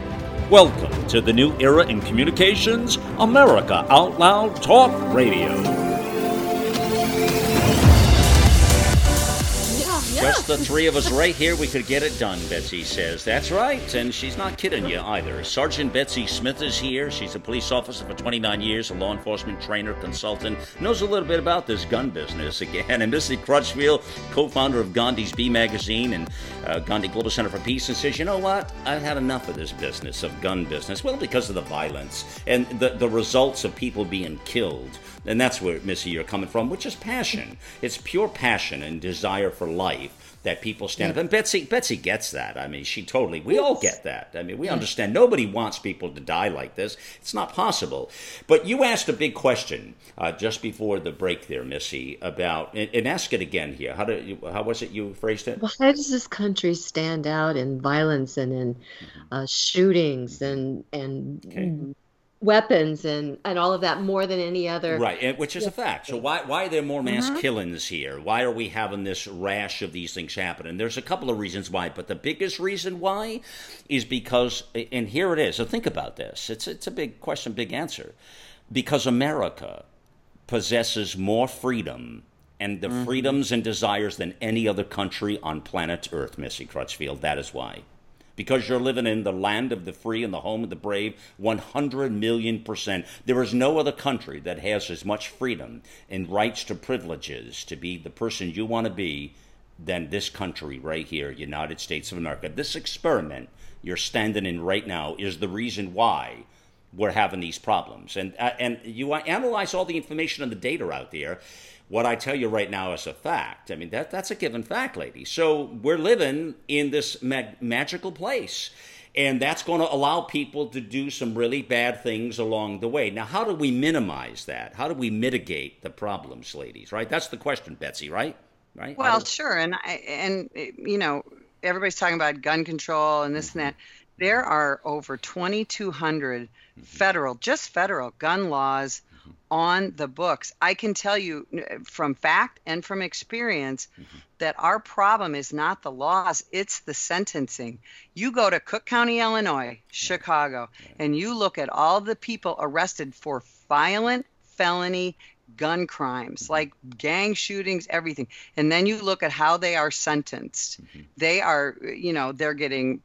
Welcome to the new era in communications, America Out Loud Talk Radio. Yeah, yeah. Just the three of us right here, we could get it done, Betsy says. That's right, and she's not kidding you either. Sergeant Betsy Smith is here. She's a police officer for twenty-nine years, a law enforcement trainer, consultant, knows a little bit about this gun business again. And Missy Crutchfield, co-founder of Gandhi's B Magazine and Uh, Gandhi Global Center for Peace, and says, you know what, I've had enough of this business, of gun business, well, because of the violence and the, the results of people being killed. And that's where, Missy, you're coming from, which is passion. It's pure passion and desire for life that people stand yeah. up. And Betsy Betsy gets that. I mean, she totally, we yes. all get that. I mean, we yeah. understand. Nobody wants people to die like this. It's not possible. But you asked a big question uh, just before the break there, Missy, about, and, and ask it again here. How do, how was it you phrased it? Well, how does this country stand out in violence and in uh, shootings and, and okay. weapons and, and all of that more than any other. Right, which is yeah. a fact. So why why are there more mass uh-huh. killings here? Why are we having this rash of these things happening? There's a couple of reasons why, but the biggest reason why is because, and here it is, so think about this. It's, it's a big question, big answer. Because America possesses more freedom and the mm-hmm. freedoms and desires than any other country on planet Earth, Missy Crutchfield, that is why. Because you're living in the land of the free and the home of the brave, one hundred million percent. There is no other country that has as much freedom and rights to privileges to be the person you want to be than this country right here, United States of America. This experiment you're standing in right now is the reason why we're having these problems. And, uh, and you analyze all the information and the data out there. What I tell you right now is a fact. I mean, that that's a given fact, lady. So we're living in this mag- magical place, and that's going to allow people to do some really bad things along the way. Now, how do we minimize that? How do we mitigate the problems, ladies, right? That's the question, Betsy, right? Right. Well, do- sure. And, I, and you know, everybody's talking about gun control and this and that. There are over twenty-two hundred federal, just federal gun laws on the books. I can tell you from fact and from experience mm-hmm. that our problem is not the laws, it's the sentencing. You go to Cook County, Illinois, Chicago, yeah. and you look at all the people arrested for violent felony gun crimes, mm-hmm. like gang shootings, everything. And then you look at how they are sentenced. Mm-hmm. They are, you know, they're getting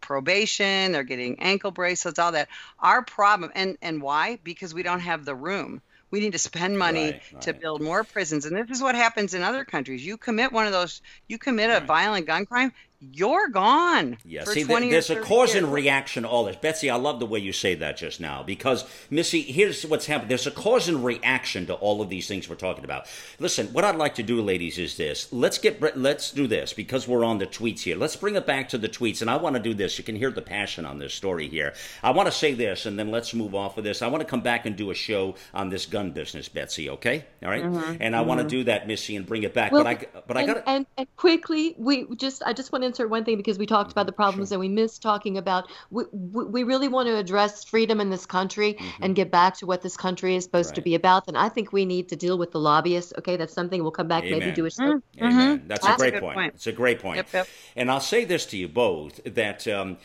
probation, they're getting ankle bracelets, all that. Our problem, and, and why? Because we don't have the room. We need to spend money right, right. to build more prisons. And this is what happens in other countries. You commit one of those, you commit a right. violent gun crime, you're gone. Yeah, for see, twenty there's a cause years. and reaction to all this. Betsy, I love the way you say that just now, because, Missy, here's what's happened. There's a cause and reaction to all of these things we're talking about. Listen, what I'd like to do, ladies, is this. Let's get let's do this, because we're on the tweets here. Let's bring it back to the tweets, and I want to do this. You can hear the passion on this story here. I want to say this, and then let's move off of this. I want to come back and do a show on this gun business, Betsy, okay? All right? Mm-hmm. And I mm-hmm. want to do that, Missy, and bring it back. Well, but I, but and, I got and, and quickly, we just I just want to insert one thing, because we talked about the problems sure. and we missed talking about, we, we really want to address freedom in this country mm-hmm. and get back to what this country is supposed right. to be about. And I think we need to deal with the lobbyists. Okay, that's something we'll come back, Amen. maybe do a show. Mm-hmm. Amen. That's, that's a great a point. point. It's a great point. Yep, yep. And I'll say this to you both, that um,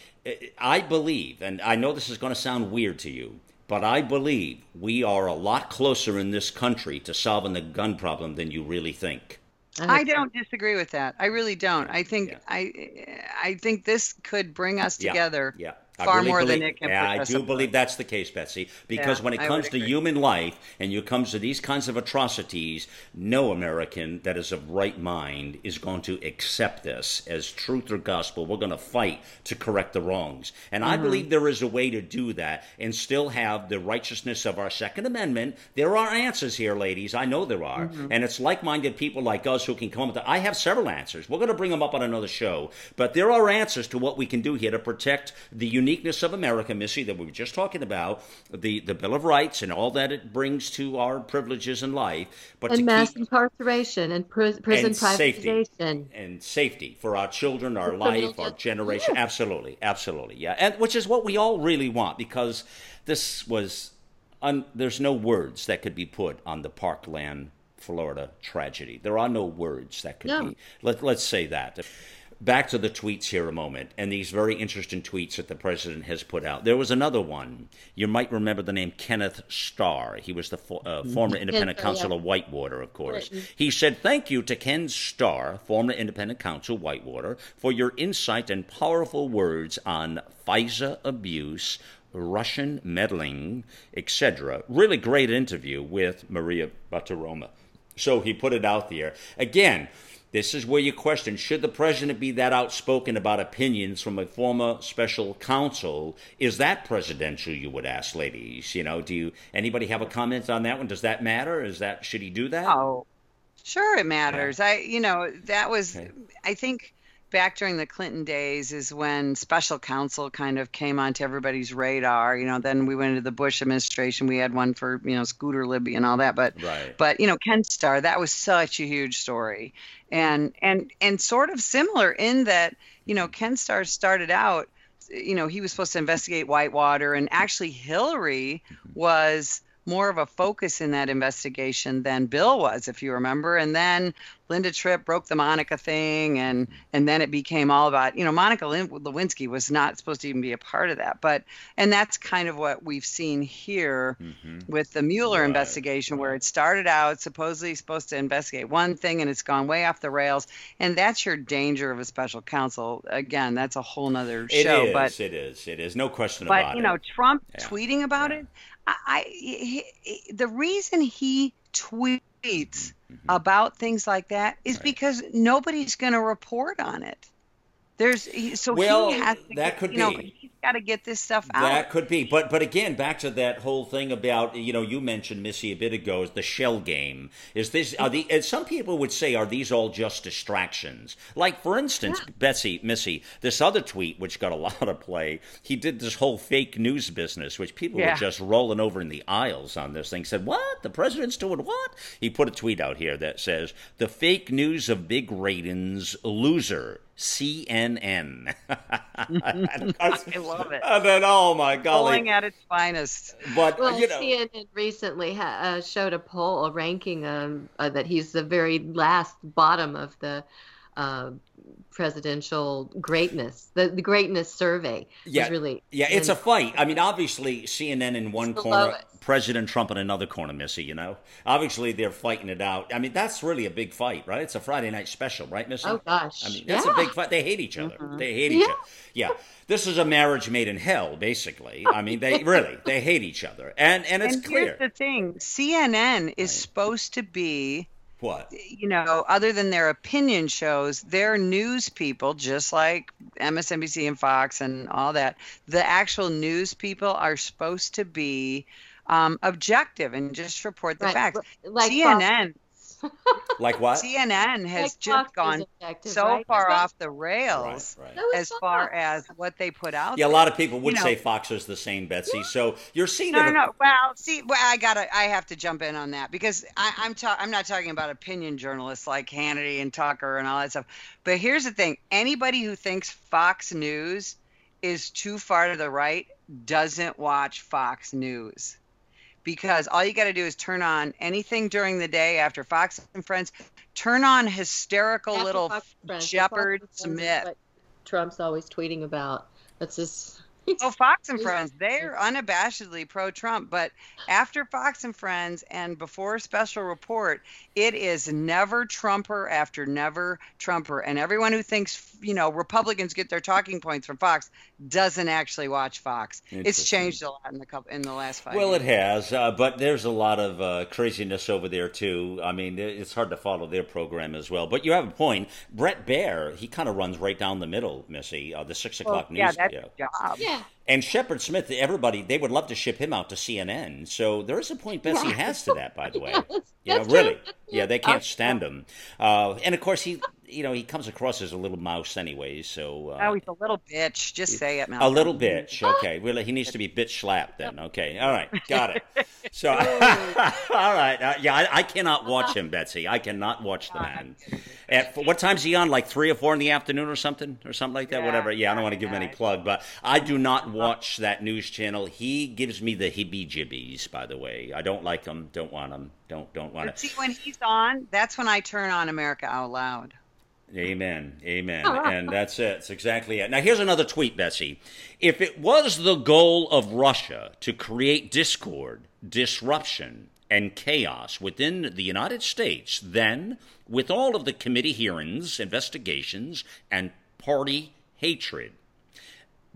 I believe, and I know this is going to sound weird to you, but I believe we are a lot closer in this country to solving the gun problem than you really think. I don't disagree with that. I really don't. I think yeah. I I think this could bring us together yeah. Yeah. far really more believe, than it can yeah, put I us do apart. Believe that's the case, Betsy, because yeah, when it comes to human life and it comes to these kinds of atrocities, no American that is of right mind is going to accept this as truth or gospel. We're going to fight to correct the wrongs. And mm-hmm. I believe there is a way to do that and still have the righteousness of our Second Amendment. There are answers here, ladies. I know there are. Mm-hmm. And it's like-minded people like us who can come up with, I have several answers. We're going to bring them up on another show. But there are answers to what we can do here to protect the uniqueness of America, Missy, that we were just talking about, the, the Bill of Rights and all that it brings to our privileges in life. But and mass keep, incarceration and pr- prison and privatization. Safety, and safety for our children, our life, our generation. Yeah. Absolutely. Absolutely. Yeah. And which is what we all really want, because this was, un- there's no words that could be put on the Parkland, Florida tragedy. There are no words that could no. be. Let, let's say that. Back to the tweets here a moment, and these very interesting tweets that the president has put out. There was another one. You might remember the name Kenneth Starr. He was the for, uh, former independent yeah, counsel yeah. of Whitewater, of course. Clinton. He said, "Thank you to Ken Starr, former independent counsel, Whitewater, for your insight and powerful words on FISA abuse, Russian meddling, et cetera. Really great interview with Maria Bartiromo." So he put it out there. Again, this is where you question, should the president be that outspoken about opinions from a former special counsel? Is that presidential, you would ask, ladies? You know, do you, anybody have a comment on that one? Does that matter? Is that, should he do that? Oh, sure it matters. Yeah. I, you know, that was, okay. I think back during the Clinton days is when special counsel kind of came onto everybody's radar. You know, then we went into the Bush administration. We had one for, you know, Scooter Libby and all that. But, right. but you know, Ken Starr, that was such a huge story. And, and, and sort of similar in that, you know, Ken Starr started out, you know, he was supposed to investigate Whitewater. And actually Hillary was more of a focus in that investigation than Bill was, if you remember. And then Linda Tripp broke the Monica thing, and and then it became all about, you know, Monica Lewinsky was not supposed to even be a part of that. But, and that's kind of what we've seen here mm-hmm. with the Mueller right. investigation, where it started out supposedly supposed to investigate one thing, and it's gone way off the rails. And that's your danger of a special counsel. Again, that's a whole nother show. It is, but, it is, it is. No question but, about it. But, you know, Trump yeah. tweeting about yeah. it, I, he, he, the reason he tweets mm-hmm. about things like that is right. because nobody's going to report on it. There's he, so well, he has to that get, could you know, be. He's got to get this stuff out. That could be, but but again, back to that whole thing about, you know, you mentioned, Missy, a bit ago, is the shell game. Is this are the? And some people would say, are these all just distractions? Like, for instance, yeah. Betsy, Missy, this other tweet which got a lot of play. He did this whole fake news business, which people yeah. were just rolling over in the aisles on this thing. Said, what? The president's doing what? He put a tweet out here that says, "The fake news of big ratings loser. C N N. I love it. And then, oh my golly. Pulling at its finest. But, well, you know. C N N recently ha- uh, showed a poll, a ranking um, uh, that he's the very last bottom of the uh, presidential greatness, the, the greatness survey. Yeah, really yeah it's a fight. I mean, obviously, C N N in one corner, President Trump in another corner, Missy, you know? Obviously, they're fighting it out. I mean, that's really a big fight, right? It's a Friday night special, right, Missy? Oh, gosh. I mean, that's yeah. a big fight. They hate each other. Mm-hmm. They hate each yeah. other. Yeah. This is a marriage made in hell, basically. I mean, they really, they hate each other. And, and it's and clear. Here's the thing. C N N is right. supposed to be What? You know, other than their opinion shows, they're news people, just like M S N B C and Fox and all that. The actual news people are supposed to be um, objective and just report the like, facts. Like C N N. Fox. Like what? C N N has like just Fox gone so right? far right. off the rails right, right. as far as what they put out. Yeah, there. A lot of people would you know, say Fox is the same, Betsy. Yeah. So you're seeing. No, no, no. Well, see, well, I gotta, I have to jump in on that because I, I'm, ta- I'm not talking about opinion journalists like Hannity and Tucker and all that stuff. But here's the thing: anybody who thinks Fox News is too far to the right doesn't watch Fox News. Because all you got to do is turn on anything during the day after Fox and Friends. Turn on hysterical after little Shepard Smith. What Trump's always tweeting about. That's just. Oh, Fox and Friends, they're unabashedly pro-Trump. But after Fox and Friends and before Special Report, it is never Trumper after never Trumper. And everyone who thinks, you know, Republicans get their talking points from Fox doesn't actually watch Fox. It's changed a lot in the couple, in the last five years. Well, it has, uh, but there's a lot of uh, craziness over there, too. I mean, it's hard to follow their program as well. But you have a point. Brett Baer, he kind of runs right down the middle, Missy, uh, the six o'clock well, news. Yeah, that's yeah. job. Yeah. And Shepard Smith, everybody, they would love to ship him out to C N N. So there is a point Bessie yeah. has to that, by the way. Yes, you know, really. True. Yeah, they can't stand him. Uh, and, of course, he... You know, he comes across as a little mouse anyway, so... Uh, oh, he's a little bitch. Just say it, Malcolm. A little bitch. Okay. Well, he needs to be bitch-slapped then. Okay. All right. Got it. So, all right. Uh, yeah, I, I cannot watch him, Betsy. I cannot watch the man. At, what time's he on? Like three or four in the afternoon or something? Or something like that? Yeah, whatever. Yeah, I don't want to give him any plug, but I do not watch that news channel. He gives me the hibby-jibbies, by the way. I don't like him. Don't want him. Don't, don't want it. See, when he's on, that's when I turn on America Out Loud. Amen. Amen. And that's it. That's exactly it. Now, here's another tweet, Betsy. If it was the goal of Russia to create discord, disruption, and chaos within the United States, then with all of the committee hearings, investigations, and party hatred,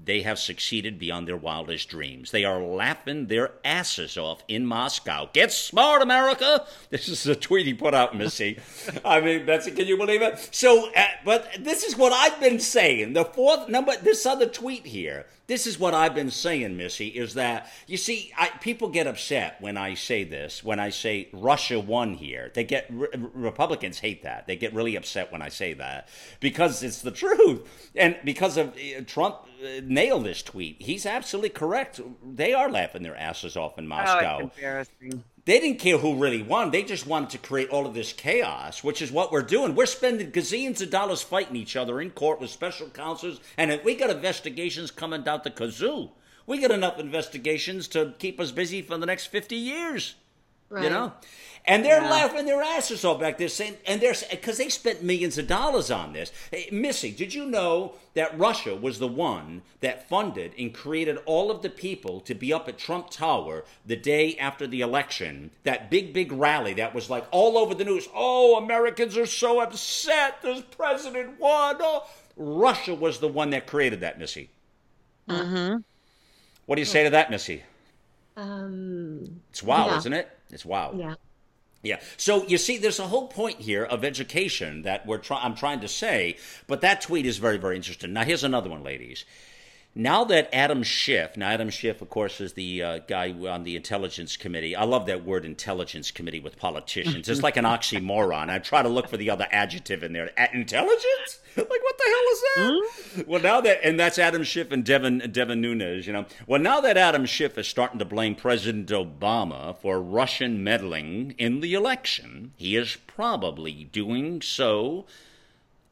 they have succeeded beyond their wildest dreams. They are laughing their asses off in Moscow. Get smart, America! This is a tweet he put out, Missy. I mean, Betsy, can you believe it? So, uh, but this is what I've been saying. The fourth number, this other tweet here, this is what I've been saying, Missy, is that, you see, I, people get upset when I say this, when I say Russia won here. They get, re- Republicans hate that. They get really upset when I say that because it's the truth. And because of uh, Trump uh, nailed this tweet. He's absolutely correct. They are laughing their asses off in Moscow. Oh, it's embarrassing. They didn't care who really won. They just wanted to create all of this chaos, which is what we're doing. We're spending gazillions of dollars fighting each other in court with special counsels, and we got investigations coming down the kazoo. We got enough investigations to keep us busy for the next fifty years. Right. You know? And they're yeah. laughing their asses off back there, saying, and they're, because they spent millions of dollars on this. Hey, Missy, did you know that Russia was the one that funded and created all of the people to be up at Trump Tower the day after the election? That big, big rally that was like all over the news. Oh, Americans are so upset. This president won. Oh. Russia was the one that created that, Missy. Mm-hmm. What do you say to that, Missy? Um, it's wow, yeah. isn't it? It's wow. Yeah. Yeah. So you see, there's a whole point here of education that we're try- I'm trying to say, but that tweet is very, very interesting. Now, here's another one, ladies. Now that Adam Schiff, now Adam Schiff, of course, is the uh, guy on the Intelligence Committee. I love that word, Intelligence Committee, with politicians. It's like an oxymoron. I try to look for the other adjective in there. At intelligence? Like, what the hell is that? Mm-hmm. Well, now that, and that's Adam Schiff and Devin, Devin Nunes, you know. Well, now that Adam Schiff is starting to blame President Obama for Russian meddling in the election, he is probably doing so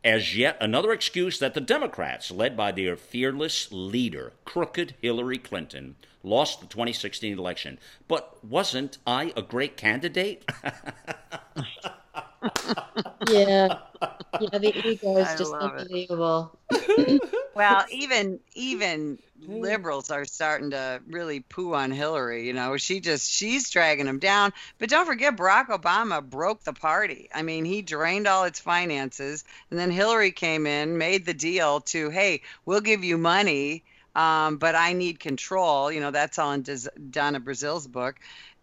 as yet another excuse that the Democrats, led by their fearless leader, crooked Hillary Clinton, lost the twenty sixteen election. But wasn't I a great candidate? yeah. Yeah, the ego is just unbelievable. Well, even even liberals are starting to really poo on Hillary. You know, she just she's dragging them down. But don't forget, Barack Obama broke the party. I mean, he drained all its finances, and then Hillary came in, made the deal to, hey, we'll give you money, um, but I need control. You know, that's all in Des- Donna Brazil's book.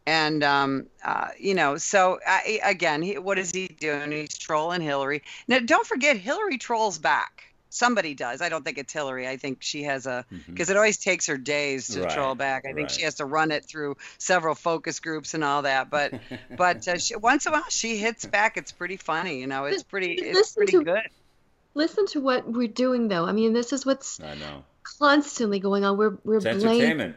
And, um, uh, you know, so I, again, he, what is he doing? He's trolling Hillary. Now, don't forget, Hillary trolls back. Somebody does. I don't think it's Hillary. I think she has a, because mm-hmm. it always takes her days to right. troll back. I think right. she has to run it through several focus groups and all that. But but uh, she, once in a while she hits back. It's pretty funny. You know, it's pretty, it's pretty to, good. Listen to what we're doing, though. I mean, this is what's I know. constantly going on. We're, we're it's entertainment.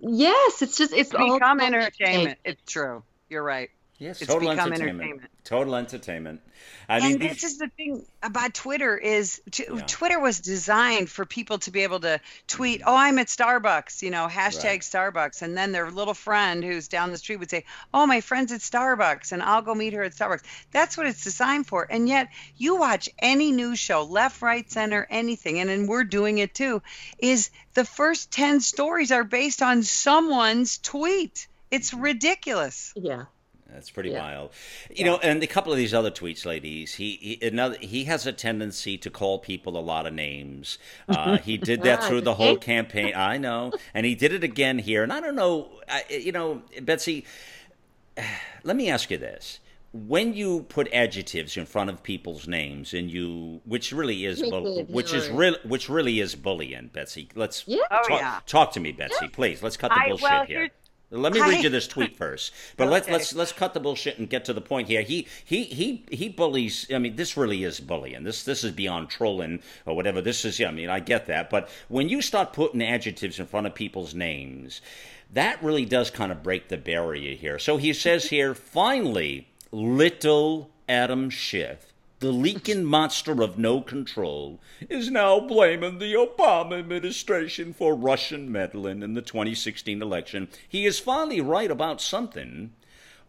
Yes, it's just, it's, it's all become entertainment. It's true. You're right. Yes, it's total become entertainment. entertainment. Total entertainment. I and mean, this is the thing about Twitter is t- yeah. Twitter was designed for people to be able to tweet, oh, I'm at Starbucks, you know, hashtag right. Starbucks. And then their little friend who's down the street would say, oh, my friend's at Starbucks and I'll go meet her at Starbucks. That's what it's designed for. And yet you watch any news show, left, right, center, anything, and then we're doing it too, is the first ten stories are based on someone's tweet. It's ridiculous. Yeah. That's pretty yeah. wild, you yeah. know. And a couple of these other tweets, ladies. He, he another. He has a tendency to call people a lot of names. Uh, he did that through the whole campaign. I know, and he did it again here. And I don't know, I, you know, Betsy. Let me ask you this: when you put adjectives in front of people's names, and you, which really is, bu- which is real, which really is bullying, Betsy. Let's yeah. talk, oh, yeah. talk to me, Betsy, yeah. please. Let's cut the I, bullshit well, here. Let me read you this tweet first, but okay. let's let's let's cut the bullshit and get to the point here. He he he he bullies. I mean, this really is bullying. This this is beyond trolling or whatever. This is. I mean, I get that, but when you start putting adjectives in front of people's names, that really does kind of break the barrier here. So he says here, finally, little Adam Schiff, the leaking monster of no control, is now blaming the Obama administration for Russian meddling in the twenty sixteen election. He is finally right about something.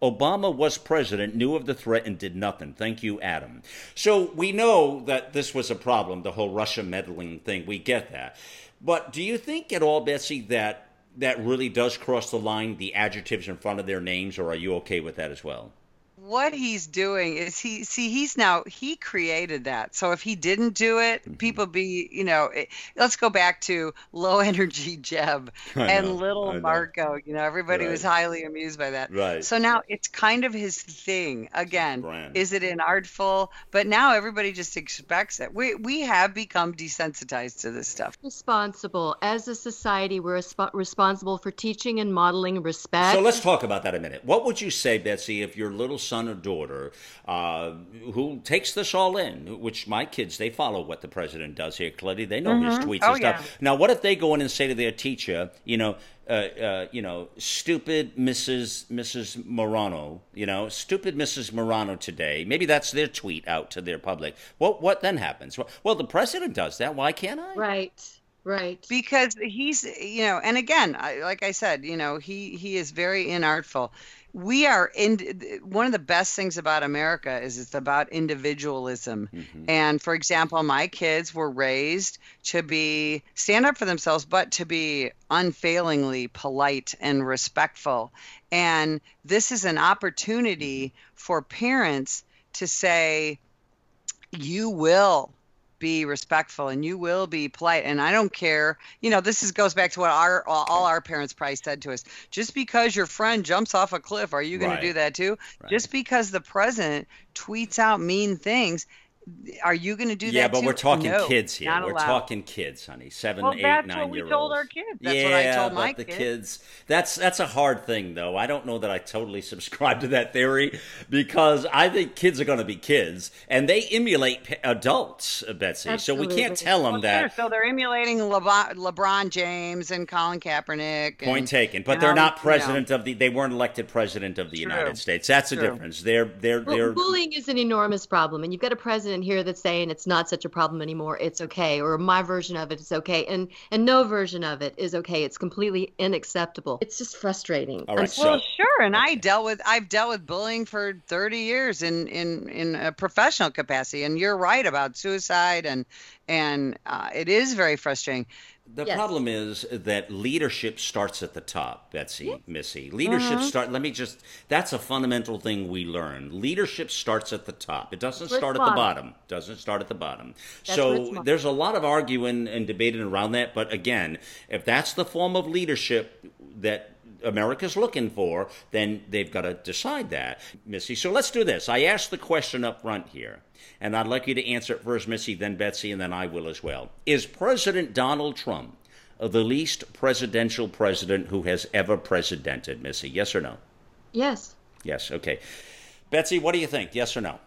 Obama was president, knew of the threat, and did nothing. Thank you, Adam. So we know that this was a problem, the whole Russia meddling thing. We get that. But do you think at all, Betsy, that that really does cross the line, the adjectives in front of their names, or are you okay with that as well? What he's doing is he see he's now he created that. So if he didn't do it, people be you know. It, let's go back to low energy Jeb and know, little Marco. You know, everybody right. was highly amused by that. Right. So now it's kind of his thing again. Is it inartful? But now everybody just expects it. We we have become desensitized to this stuff. Responsible as a society, we're resp- responsible for teaching and modeling respect. So let's talk about that a minute. What would you say, Betsy, if your little son or daughter uh, who takes this all in, which my kids, they follow what the president does here, clearly. They know mm-hmm. his tweets oh, and stuff. Yeah. Now, what if they go in and say to their teacher, you know, uh, uh, you know, stupid Missus Missus Morano, you know, stupid Missus Morano today. Maybe that's their tweet out to their public. What what then happens? Well, well the president does that. Why can't I? Right. Right. Because he's, you know, and again, I, like I said, you know, he, he is very inartful. We are in one of the best things about America is it's about individualism. Mm-hmm. And for example, my kids were raised to be stand up for themselves, but to be unfailingly polite and respectful. And this is an opportunity for parents to say, you will be respectful and you will be polite. And I don't care. You know, this is goes back to what our all, all our parents probably said to us. Just because your friend jumps off a cliff, are you going right. to do that too? Right. Just because the president tweets out mean things, are you going to do yeah, that? Yeah, but too? we're talking no, kids here. We're allowed. talking kids, honey. Seven, well, eight, nine-year-olds. That's what we told our kids. That's yeah, what I told my the kids. kids. That's that's a hard thing, though. I don't know that I totally subscribe to that theory because I think kids are going to be kids, and they emulate p- adults, Betsy. Absolutely. So we can't tell them well, that. Sure. So they're emulating LeBron, LeBron James and Colin Kaepernick. And, Point taken. But they're um, not president you know. of the – they weren't elected president of the True. United States. That's True. the difference. They're, they're, well, they're, bullying is an enormous problem, and you've got a president here that's saying it's not such a problem anymore, it's okay, or my version of it is okay, and and no version of it is okay. It's completely unacceptable. It's just frustrating. All right, so, well, sure, and okay. I dealt with I've dealt with bullying for thirty years in in in a professional capacity, and you're right about suicide, and and uh, it is very frustrating. The yes. problem is that leadership starts at the top, Betsy, yeah. Missy. Leadership uh-huh. start. Let me just, that's a fundamental thing we learn. Leadership starts at the top. It doesn't We're start at bottom. the bottom. doesn't start at the bottom. That's so there's a lot of arguing and debating around that. But again, if that's the form of leadership that America's looking for, then they've got to decide that, Missy. So let's do this. I asked the question up front here, and I'd like you to answer it first, Missy, then Betsy, and then I will as well. Is President Donald Trump the least presidential president who has ever presidented, Missy? Yes or no? Yes. Yes. Okay. Betsy, what do you think? Yes or no?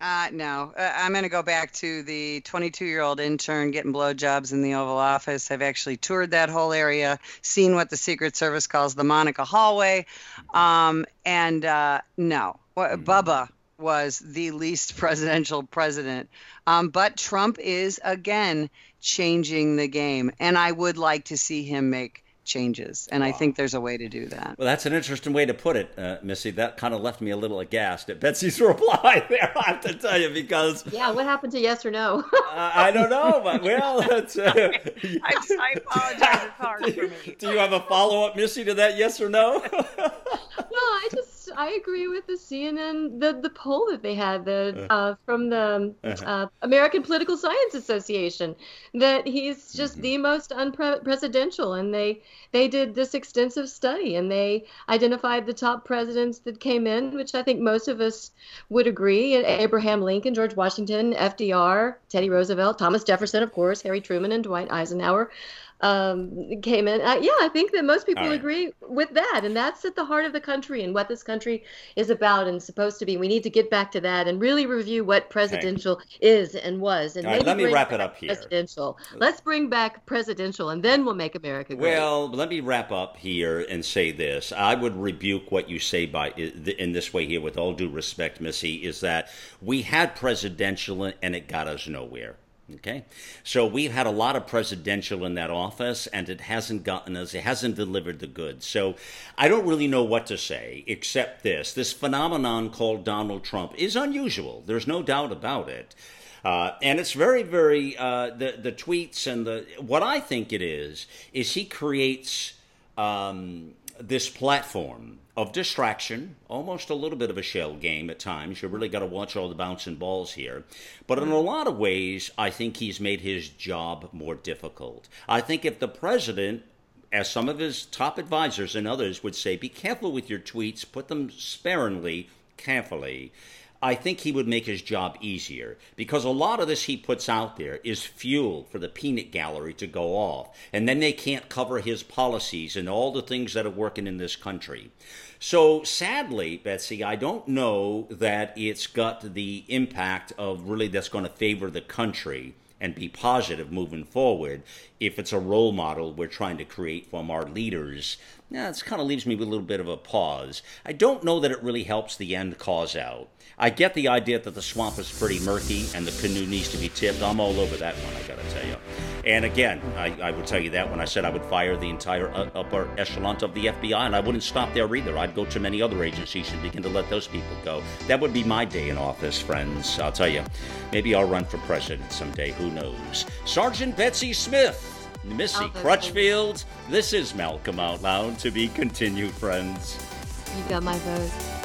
Uh, no, uh, I'm going to go back to the twenty-two-year-old intern getting blowjobs in the Oval Office. I've actually toured that whole area, seen what the Secret Service calls the Monica Hallway. Um, and uh, no, mm. Bubba was the least presidential president. Um, but Trump is, again, changing the game. And I would like to see him make changes. And wow. I think there's a way to do that. Well, that's an interesting way to put it, uh, Missy. That kind of left me a little aghast at Betsy's reply there, I have to tell you, because... Yeah, what happened to yes or no? uh, I don't know, but well... That's, uh... I, I apologize. It's hard for me. Do you have a follow-up, Missy, to that yes or no? No, I just, I agree with the C N N, the, the poll that they had the, uh, from the uh, American Political Science Association, that he's just mm-hmm. the most unpresidential. And they, they did this extensive study, and they identified the top presidents that came in, which I think most of us would agree. Abraham Lincoln, George Washington, F D R, Teddy Roosevelt, Thomas Jefferson, of course, Harry Truman, and Dwight Eisenhower. Um, came in. Uh, yeah, I think that most people right. agree with that. And that's at the heart of the country and what this country is about and supposed to be. We need to get back to that and really review what presidential okay. is and was. And All right, let me wrap it up here. Presidential. Let's bring back presidential, and then we'll make America great. Well, let me wrap up here and say this. I would rebuke what you say by in this way here, with all due respect, Missy, is that we had presidential and it got us nowhere. Okay, so we've had a lot of presidential in that office, and it hasn't gotten us, it hasn't delivered the goods. So I don't really know what to say except this. This phenomenon called Donald Trump is unusual. There's no doubt about it. Uh, and it's very, very, uh, the, the tweets and the, what I think it is, is he creates um, this platform of distraction, almost a little bit of a shell game at times. You really got to watch all the bouncing balls here. But in a lot of ways, I think he's made his job more difficult. I think if the president, as some of his top advisors and others would say, be careful with your tweets, put them sparingly, carefully, I think he would make his job easier, because a lot of this he puts out there is fuel for the peanut gallery to go off, and then they can't cover his policies and all the things that are working in this country. So sadly, Betsy, I don't know that it's got the impact of really that's going to favor the country and be positive moving forward if it's a role model we're trying to create from our leaders. Now, it kind of leaves me with a little bit of a pause. I don't know that it really helps the end cause out. I get the idea that the swamp is pretty murky and the canoe needs to be tipped. I'm all over that one, I got to tell you. And again, I, I would tell you that when I said I would fire the entire upper echelon of the F B I, and I wouldn't stop there either. I'd go to many other agencies and begin to let those people go. That would be my day in office, friends. I'll tell you, maybe I'll run for president someday. Who knows? Sergeant Betsy Smith, Missy Crutchfield, this is Malcolm Out Loud. To be continued, friends. You got my vote.